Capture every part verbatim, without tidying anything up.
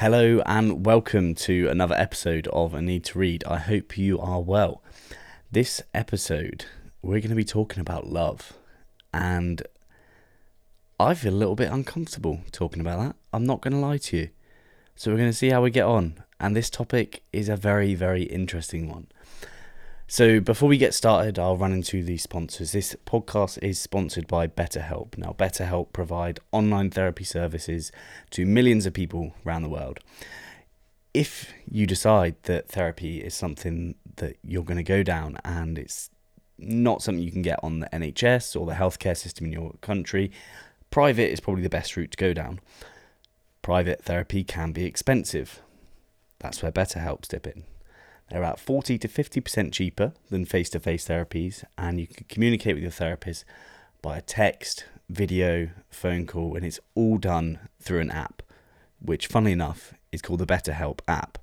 Hello and welcome to another episode of A Need to Read. I hope you are well. This episode, we're going to be talking about love, and I feel a little bit uncomfortable talking about that. I'm not going to lie to you. So we're going to see how we get on, and this topic is a very, very interesting one. So before we get started, I'll run into the sponsors. This podcast is sponsored by BetterHelp. Now, BetterHelp provide online therapy services to millions of people around the world. If you decide that therapy is something that you're going to go down and it's not something you can get on the N H S or the healthcare system in your country, private is probably the best route to go down. Private therapy can be expensive. That's where BetterHelp step in. They're about forty to fifty percent cheaper than face-to-face therapies, and you can communicate with your therapist by a text, video, phone call, and it's all done through an app, which, funnily enough, is called the BetterHelp app,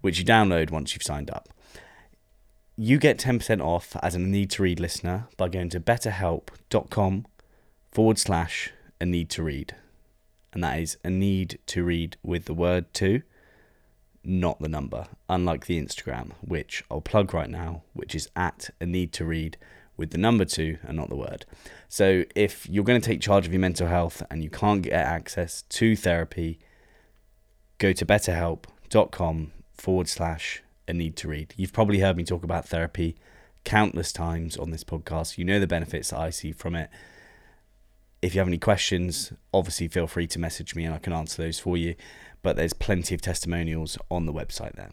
which you download once you've signed up. You get ten percent off as a Need to Read listener by going to betterhelp.com forward slash a need to read. And that is a need to read with the word to, not the number, unlike the Instagram, which I'll plug right now, which is at a need to read with the number two and not the word. So if you're going to take charge of your mental health and you can't get access to therapy, go to betterhelp.com forward slash a need to read. You've probably heard me talk about therapy countless times on this podcast. You know the benefits that I see from it. If you have any questions, obviously feel free to message me and I can answer those for you. But there's plenty of testimonials on the website there.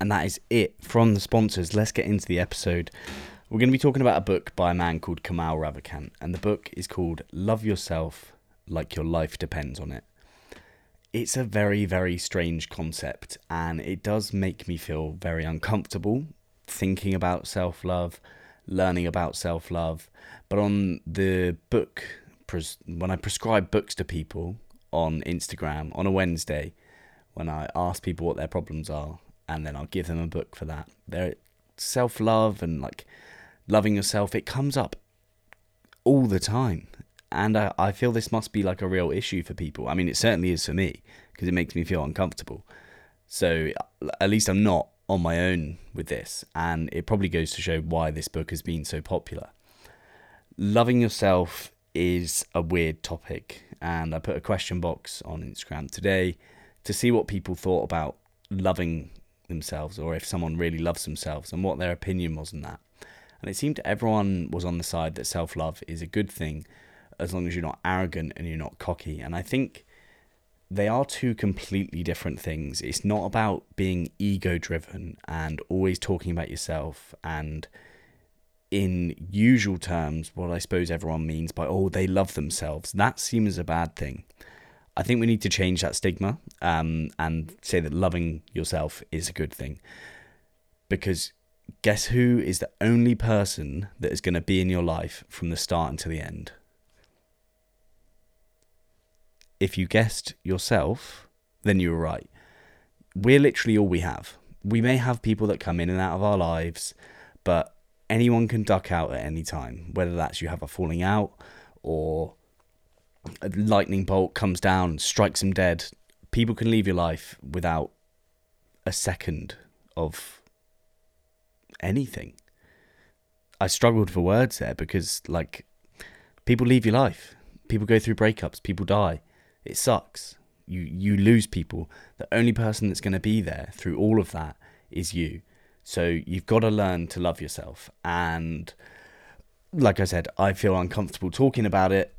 And that is it from the sponsors. Let's get into the episode. We're going to be talking about a book by a man called Kamal Ravikant. And the book is called Love Yourself Like Your Life Depends on It. It's a very, very strange concept. And it does make me feel very uncomfortable thinking about self-love, learning about self-love. But on the book, when I prescribe books to people on Instagram on a Wednesday, when I ask people what their problems are and then I'll give them a book for that, their self-love and like loving yourself, it comes up all the time. And I, I feel this must be like a real issue for people. I mean, it certainly is for me because it makes me feel uncomfortable. So at least I'm not on my own with this, and it probably goes to show why this book has been so popular. Loving yourself is a weird topic, and I put a question box on Instagram today to see what people thought about loving themselves, or if someone really loves themselves, and what their opinion was on that. And it seemed everyone was on the side that self-love is a good thing as long as you're not arrogant and you're not cocky. And I think they are two completely different things. It's not about being ego-driven and always talking about yourself and in usual terms what I suppose everyone means by, oh, they love themselves. That seems a bad thing. I think we need to change that stigma um, and say that loving yourself is a good thing. Because guess who is the only person that is going to be in your life from the start until the end? If you guessed yourself, then you were right. We're literally all we have. We may have people that come in and out of our lives, but anyone can duck out at any time, whether that's you have a falling out or a lightning bolt comes down and strikes them dead. People can leave your life without a second of anything. I struggled for words there because, like, people leave your life. People go through breakups. People die. It sucks. You you lose people. The only person that's going to be there through all of that is you. So you've got to learn to love yourself. And like I said, I feel uncomfortable talking about it,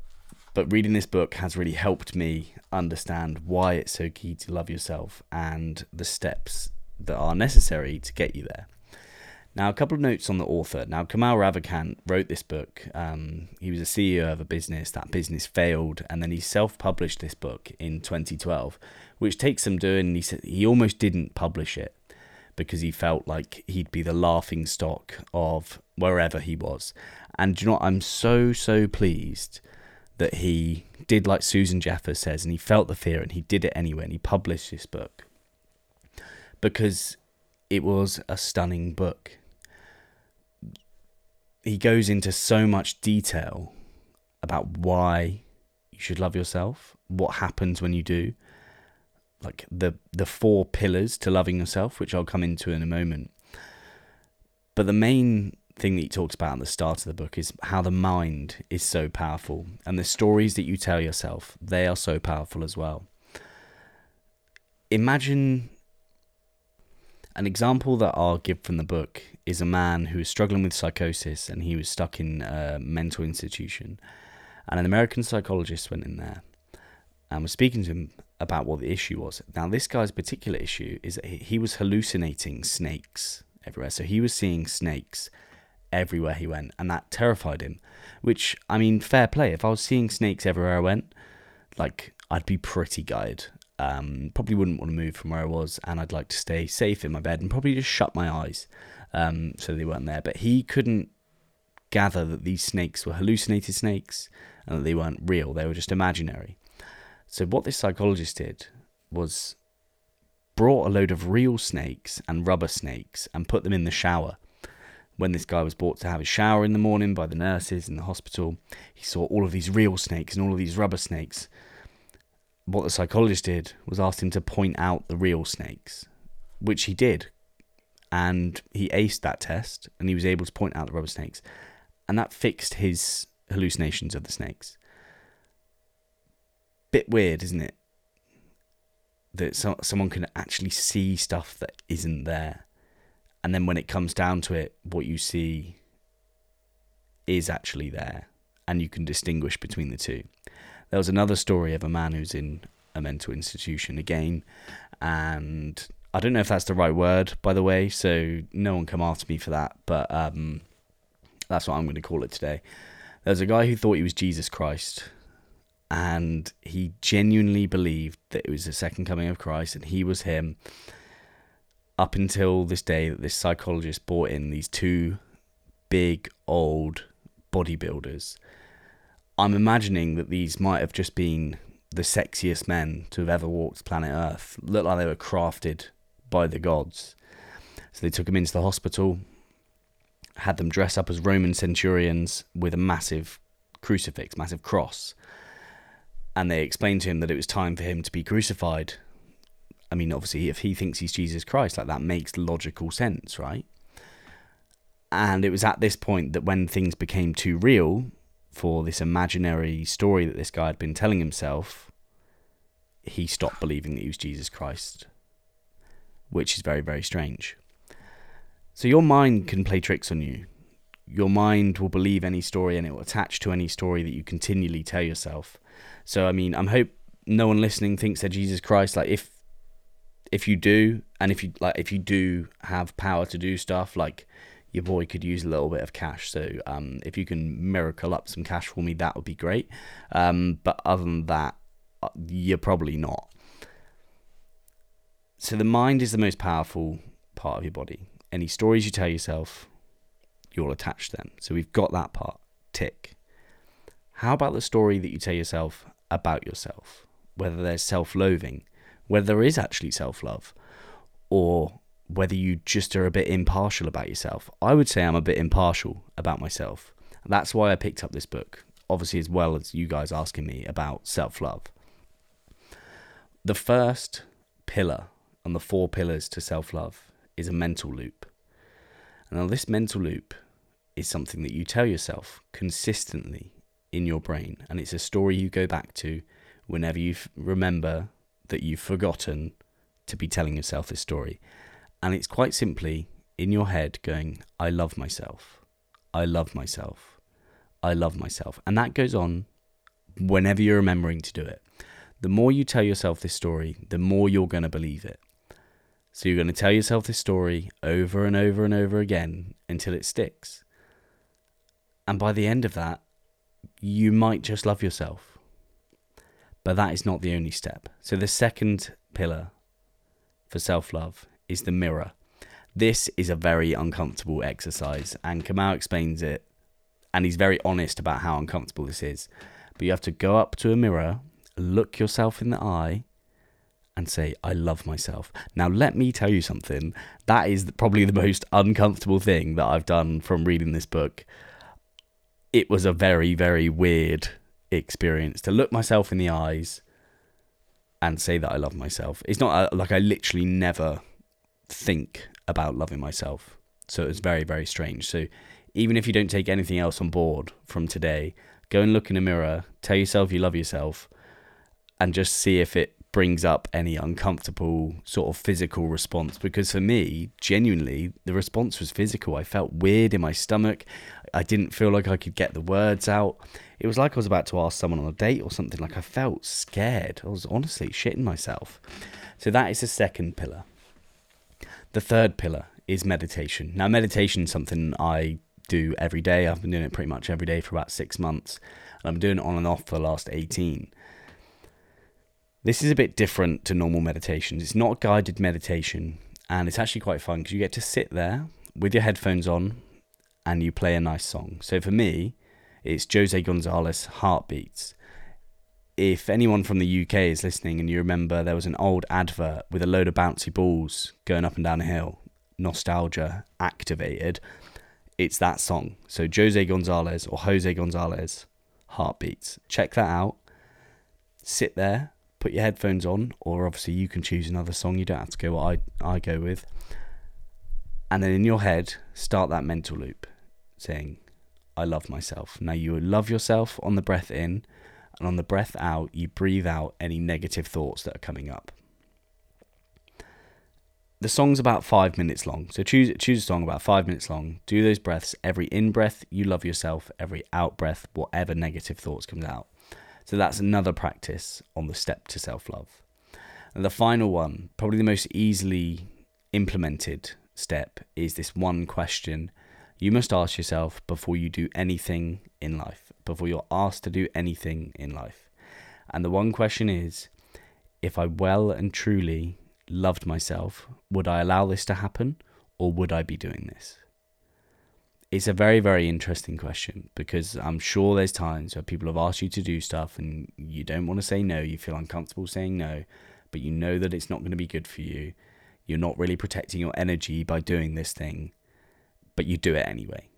but reading this book has really helped me understand why it's so key to love yourself and the steps that are necessary to get you there. Now, a couple of notes on the author. Now, Kamal Ravikant wrote this book. Um, he was a C E O of a business. That business failed, and then he self-published this book in twenty twelve, which takes some doing. He said he almost didn't publish it because he felt like he'd be the laughing stock of wherever he was. And do you know what? I'm so, so pleased that he did like Susan Jeffers says, and he felt the fear, and he did it anyway, and he published this book because it was a stunning book. He goes into so much detail about why you should love yourself, what happens when you do, like the the four pillars to loving yourself, which I'll come into in a moment. But the main thing that he talks about at the start of the book is how the mind is so powerful, and the stories that you tell yourself, they are so powerful as well. Imagine an example that I'll give from the book is a man who was struggling with psychosis, and he was stuck in a mental institution, and an American psychologist went in there and was speaking to him about what the issue was. Now, this guy's particular issue is that he was hallucinating snakes everywhere. So he was seeing snakes everywhere he went, and that terrified him, which, I mean, fair play. If I was seeing snakes everywhere I went, like, I'd be pretty gutted. Um, probably wouldn't want to move from where I was, and I'd like to stay safe in my bed and probably just shut my eyes um, so they weren't there. But he couldn't gather that these snakes were hallucinated snakes and that they weren't real. They were just imaginary. So what this psychologist did was brought a load of real snakes and rubber snakes and put them in the shower. When this guy was brought to have his shower in the morning by the nurses in the hospital, he saw all of these real snakes and all of these rubber snakes. What the psychologist did was asked him to point out the real snakes, which he did. And he aced that test, and he was able to point out the rubber snakes. And that fixed his hallucinations of the snakes. Bit weird, isn't it? That so- someone can actually see stuff that isn't there. And then when it comes down to it, what you see is actually there, and you can distinguish between the two. There was another story of a man who's in a mental institution again, and I don't know if that's the right word, by the way, so no one come after me for that, but um, that's what I'm going to call it today. There was a guy who thought he was Jesus Christ, and he genuinely believed that it was the second coming of Christ, and he was him, up until this day that this psychologist brought in these two big old bodybuilders. I'm imagining that these might have just been the sexiest men to have ever walked planet Earth. Looked like they were crafted by the gods. So they took him into the hospital, had them dress up as Roman centurions with a massive crucifix, massive cross. And they explained to him that it was time for him to be crucified. I mean, obviously, if he thinks he's Jesus Christ, like, that makes logical sense, right? And it was at this point that when things became too real for this imaginary story that this guy had been telling himself, he stopped believing that he was Jesus Christ, which is very, very strange. So your mind can play tricks on you. Your mind will believe any story, and it will attach to any story that you continually tell yourself. So, I mean, I hope no one listening thinks they're Jesus Christ. Like, if If you do, and if you like, if you do have power to do stuff, like, your boy could use a little bit of cash. So um, if you can miracle up some cash for me, that would be great. Um, but other than that, you're probably not. So the mind is the most powerful part of your body. Any stories you tell yourself, you'll attach them. So we've got that part. Tick. How about the story that you tell yourself about yourself? Whether there's self-loathing, whether there is actually self-love, or whether you just are a bit impartial about yourself. I would say I'm a bit impartial about myself. That's why I picked up this book, obviously, as well as you guys asking me about self-love. The first pillar on the four pillars to self-love is a mental loop. Now, this mental loop is something that you tell yourself consistently in your brain, and it's a story you go back to whenever you remember that you've forgotten to be telling yourself this story. And it's quite simply in your head going, I love myself, I love myself, I love myself. And that goes on whenever you're remembering to do it. The more you tell yourself this story, the more you're going to believe it. So you're going to tell yourself this story over and over and over again until it sticks. And by the end of that, you might just love yourself. But that is not the only step. So the second pillar for self-love is the mirror. This is a very uncomfortable exercise, and Kamal explains it, and he's very honest about how uncomfortable this is. But you have to go up to a mirror, look yourself in the eye, and say, I love myself. Now, let me tell you something. That is probably the most uncomfortable thing that I've done from reading this book. It was a very, very weird experience to look myself in the eyes and say that I love myself. It's not like I literally never think about loving myself. So it's very, very strange. So even if you don't take anything else on board from today, go and look in the mirror, tell yourself you love yourself, and just see if it brings up any uncomfortable sort of physical response. Because for me, genuinely, the response was physical. I felt weird in my stomach. I didn't feel like I could get the words out. It was like I was about to ask someone on a date or something. Like, I felt scared. I was honestly shitting myself. So that is the second pillar. The third pillar is meditation. Now, meditation is something I do every day. I've been doing it pretty much every day for about six months. And I'm doing it on and off for the last eighteen. This is a bit different to normal meditations. It's not guided meditation, and it's actually quite fun because you get to sit there with your headphones on and you play a nice song. So for me, it's José González, Heartbeats. If anyone from the U K is listening and you remember, there was an old advert with a load of bouncy balls going up and down a hill, nostalgia activated. It's that song. So José González or José González, Heartbeats. Check that out. Sit there. Put your headphones on, or obviously you can choose another song. You don't have to go what I, I go with. And then in your head, start that mental loop saying, I love myself. Now you love yourself on the breath in, and on the breath out, you breathe out any negative thoughts that are coming up. The song's about five minutes long. So choose, choose a song about five minutes long. Do those breaths. Every in-breath, you love yourself. Every out-breath, whatever negative thoughts comes out. So that's another practice on the step to self-love. And the final one, probably the most easily implemented step, is this one question you must ask yourself before you do anything in life, before you're asked to do anything in life. And the one question is, if I well and truly loved myself, would I allow this to happen, or would I be doing this? It's a very, very interesting question, because I'm sure there's times where people have asked you to do stuff and you don't want to say no, you feel uncomfortable saying no, but you know that it's not going to be good for you. You're not really protecting your energy by doing this thing, but you do it anyway.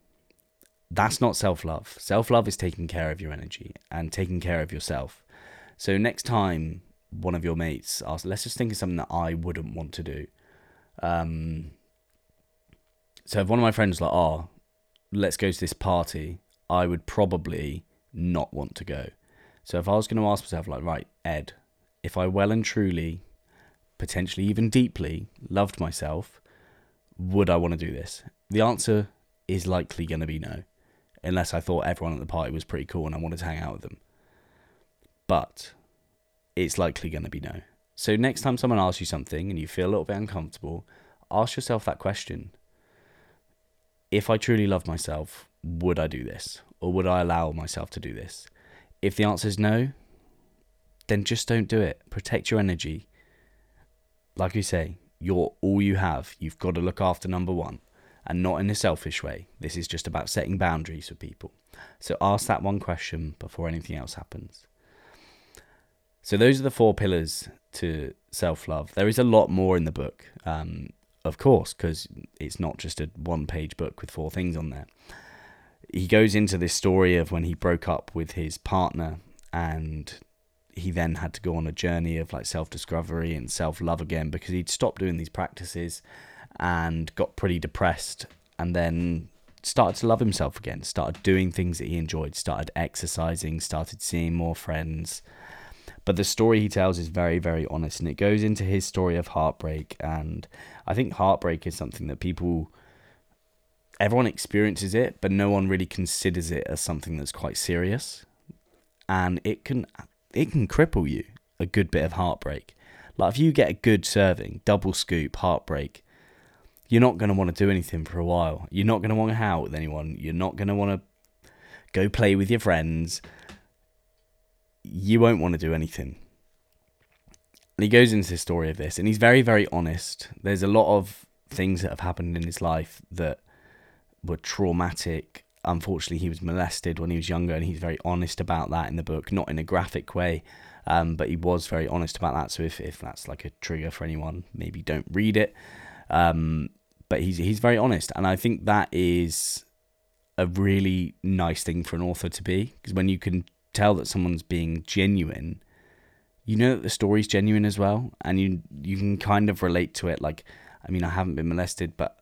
That's not self-love. Self-love is taking care of your energy and taking care of yourself. So next time one of your mates asks, let's just think of something that I wouldn't want to do. Um, so if one of my friends was like, oh, let's go to this party, I would probably not want to go. So if I was going to ask myself, like, right, Ed, if I well and truly, potentially even deeply, loved myself, would I want to do this? The answer is likely going to be no, unless I thought everyone at the party was pretty cool and I wanted to hang out with them. But it's likely going to be no. So next time someone asks you something and you feel a little bit uncomfortable, ask yourself that question. If I truly love myself, would I do this? Or would I allow myself to do this? If the answer is no, then just don't do it. Protect your energy. Like you say, you're all you have. You've got to look after number one, and not in a selfish way. This is just about setting boundaries with people. So ask that one question before anything else happens. So those are the four pillars to self-love. There is a lot more in the book. Um, Of course, because it's not just a one-page book with four things on there. He goes into this story of when he broke up with his partner, and he then had to go on a journey of like self-discovery and self-love again, because he'd stopped doing these practices and got pretty depressed, and then started to love himself again, started doing things that he enjoyed, started exercising, started seeing more friends. But the story he tells is very, very honest, and it goes into his story of heartbreak. And I think heartbreak is something that people, everyone experiences it, but no one really considers it as something that's quite serious. And it can it can cripple you, a good bit of heartbreak. Like if you get a good serving, double scoop, heartbreak, you're not going to want to do anything for a while. You're not going to want to hang out with anyone. You're not going to want to go play with your friends. You won't want to do anything. And he goes into the story of this, and he's very, very honest. There's a lot of things that have happened in his life that were traumatic. Unfortunately, he was molested when he was younger, and he's very honest about that in the book, not in a graphic way, um, but he was very honest about that. So if, if that's like a trigger for anyone, maybe don't read it. Um, but he's he's very honest, and I think that is a really nice thing for an author to be, because when you can tell that someone's being genuine, you know that the story's genuine as well, and you you can kind of relate to it. Like, I mean, I haven't been molested, but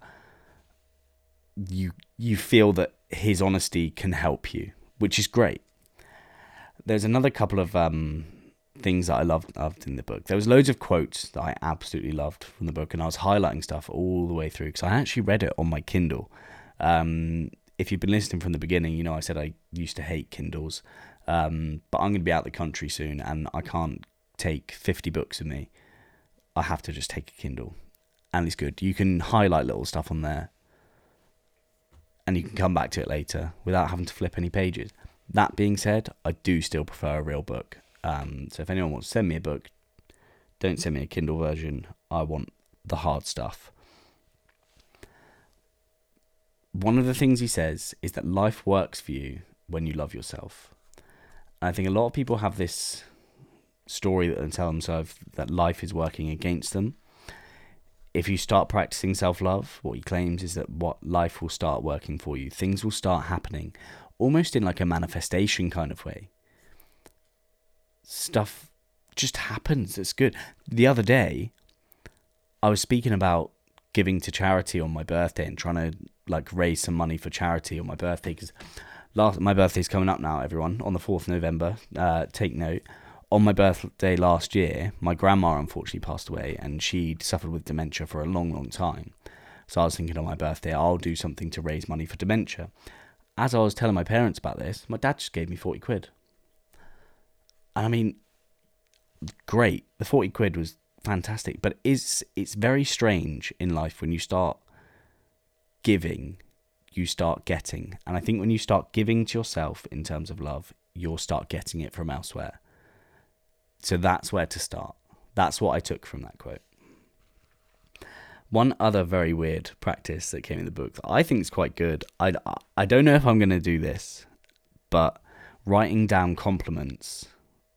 you you feel that his honesty can help you, which is great. There's another couple of um, things that I loved, loved in the book. There was loads of quotes that I absolutely loved from the book, and I was highlighting stuff all the way through because I actually read it on my Kindle. Um, if you've been listening from the beginning, you know I said I used to hate Kindles, um, but I'm going to be out of the country soon, and I can't take fifty books with me. I have to just take a Kindle, and it's good. You can highlight little stuff on there, and you can come back to it later without having to flip any pages. That being said, I do still prefer a real book. Um, so if anyone wants to send me a book, don't send me a Kindle version. I want the hard stuff. One of the things he says is that life works for you when you love yourself. And I think a lot of people have this story that they tell themselves that life is working against them. If you start practicing self-love, what he claims is that what life will start working for you. Things will start happening, almost in like a manifestation kind of way. Stuff just happens. It's good. The other day, I was speaking about giving to charity on my birthday and trying to like raise some money for charity on my birthday, because last my birthday's coming up now, everyone, on the fourth of November. Uh, take note. On my birthday last year, my grandma unfortunately passed away, and she'd suffered with dementia for a long, long time. So I was thinking on my birthday, I'll do something to raise money for dementia. As I was telling my parents about this, my dad just gave me forty quid. And I mean, great. The forty quid was fantastic, but it's, it's very strange in life when you start giving, you start getting. And I think when you start giving to yourself in terms of love, you'll start getting it from elsewhere. So that's where to start. That's what I took from that quote. One other very weird practice that came in the book that I think is quite good. I, I don't know if I'm going to do this, but writing down compliments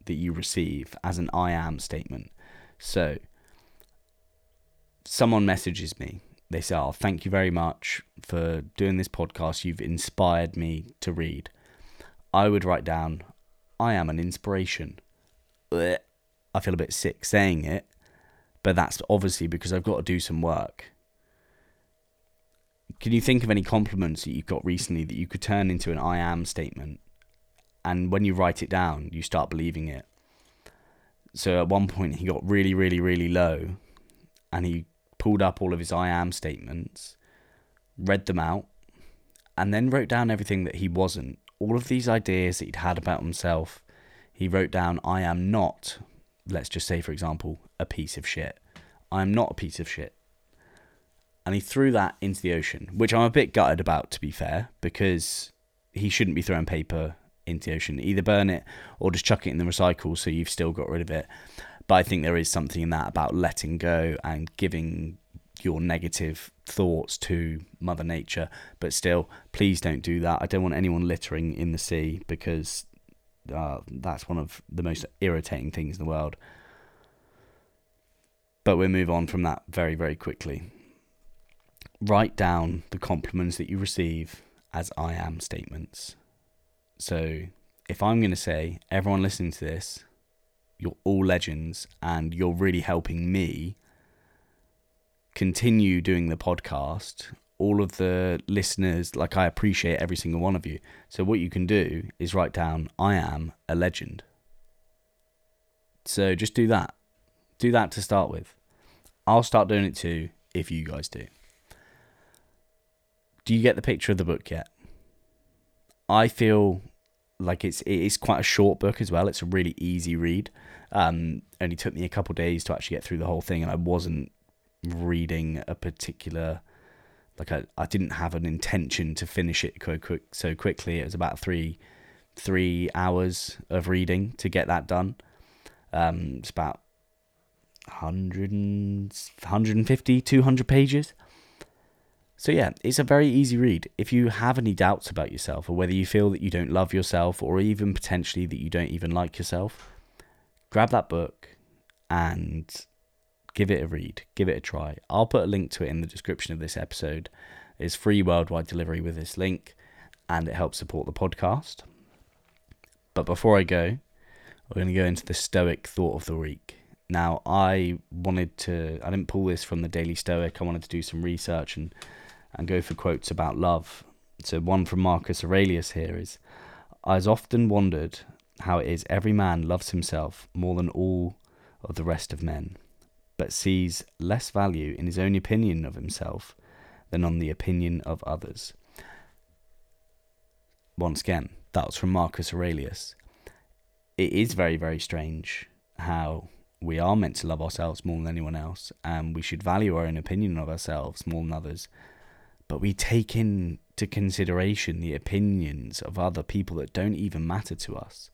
that you receive as an I am statement. So someone messages me. They say, oh, thank you very much for doing this podcast. You've inspired me to read. I would write down, I am an inspiration. I feel a bit sick saying it, but that's obviously because I've got to do some work. Can you think of any compliments that you've got recently that you could turn into an I am statement? And when you write it down, you start believing it. So at one point he got really, really, really low, and he pulled up all of his I am statements, read them out, and then wrote down everything that he wasn't. All of these ideas that he'd had about himself, he wrote down, I am not, let's just say, for example, a piece of shit. I am not a piece of shit. And he threw that into the ocean, which I'm a bit gutted about, to be fair, because he shouldn't be throwing paper into the ocean. Either burn it or just chuck it in the recycle so you've still got rid of it. But I think there is something in that about letting go and giving your negative thoughts to Mother Nature. But still, please don't do that. I don't want anyone littering in the sea, because Uh, that's one of the most irritating things in the world. But we'll move on from that very, very quickly. Write down the compliments that you receive as I am statements. So if I'm going to say, everyone listening to this, you're all legends and you're really helping me continue doing the podcast, all of the listeners, like, I appreciate every single one of you. So what you can do is write down, I am a legend. So just do that. Do that to start with. I'll start doing it too, if you guys do. Do you get the picture of the book yet? I feel like it's it's quite a short book as well. It's a really easy read. Um, only took me a couple of days to actually get through the whole thing, and I wasn't reading a particular... Like I, I didn't have an intention to finish it so quick, so quickly. It was about three, three hours of reading to get that done. Um, it's about one hundred, one hundred fifty, two hundred pages. So yeah, it's a very easy read. If you have any doubts about yourself, or whether you feel that you don't love yourself, or even potentially that you don't even like yourself, grab that book and give it a read. Give it a try. I'll put a link to it in the description of this episode. It's free worldwide delivery with this link, and it helps support the podcast. But before I go, We're going to go into the Stoic thought of the week. Now, I wanted to, I didn't pull this from the Daily Stoic. I wanted to do some research and, and go for quotes about love. So one from Marcus Aurelius here is, I has often wondered how it is every man loves himself more than all of the rest of men, but sees less value in his own opinion of himself than on the opinion of others. Once again, that was from Marcus Aurelius. It is very, very strange how we are meant to love ourselves more than anyone else, and we should value our own opinion of ourselves more than others, but we take into consideration the opinions of other people that don't even matter to us.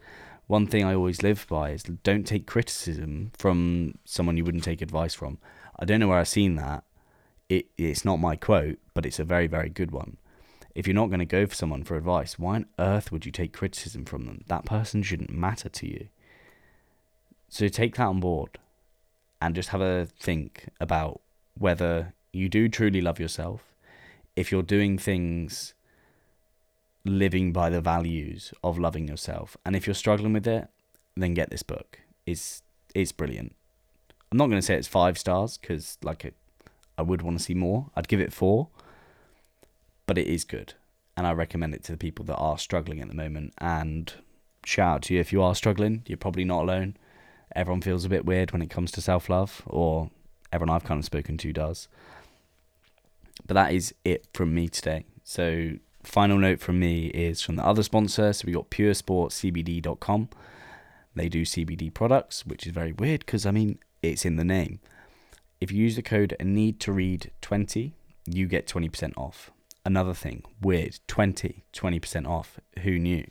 One thing I always live by is don't take criticism from someone you wouldn't take advice from. I don't know where I've seen that. It, it's not my quote, but it's a very, very good one. If you're not going to go for someone for advice, why on earth would you take criticism from them? That person shouldn't matter to you. So take that on board and just have a think about whether you do truly love yourself, if you're doing things living by the values of loving yourself. And if you're struggling with it, then get this book. It's it's brilliant. I'm not going to say it's five stars because like it, I would want to see more. I'd give it four. But it is good. And I recommend it to the people that are struggling at the moment. And shout out to you if you are struggling. You're probably not alone. Everyone feels a bit weird when it comes to self-love, or everyone I've kind of spoken to does. But that is it from me today. So final note from me is from the other sponsor. So we got pure sport c b d dot com. They do C B D products, which is very weird because, I mean, it's in the name. If you use the code aneed to read twenty, you get twenty percent off. Another thing, weird, twenty, twenty percent off. Who knew?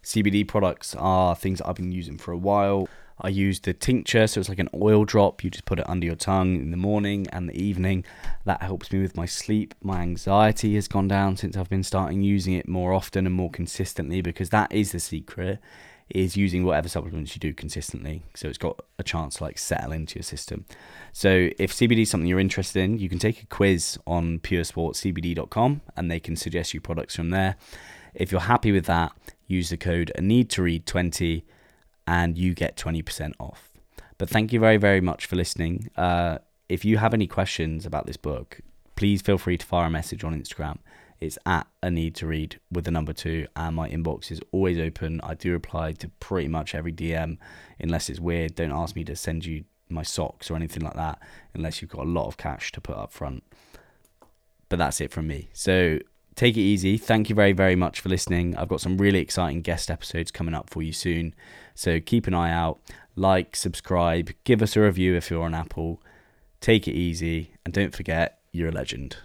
C B D products are things that I've been using for a while. I use the tincture, so it's like an oil drop. You just put it under your tongue in the morning and the evening. That helps me with my sleep. My anxiety has gone down since I've been starting using it more often and more consistently, because that is the secret, is using whatever supplements you do consistently. So it's got a chance to like settle into your system. So if C B D is something you're interested in, you can take a quiz on pure sport c b d dot com and they can suggest you products from there. If you're happy with that, use the code aneed to read twenty and you get twenty percent off. But thank you very, very much for listening. Uh, if you have any questions about this book, please feel free to fire a message on Instagram. It's at aneed to read with the number two, and my inbox is always open. I do reply to pretty much every D M, unless it's weird. Don't ask me to send you my socks or anything like that, unless you've got a lot of cash to put up front. But that's it from me. So take it easy. Thank you very, very much for listening. I've got some really exciting guest episodes coming up for you soon. So keep an eye out, like, subscribe, give us a review if you're on Apple. Take it easy, and don't forget, you're a legend.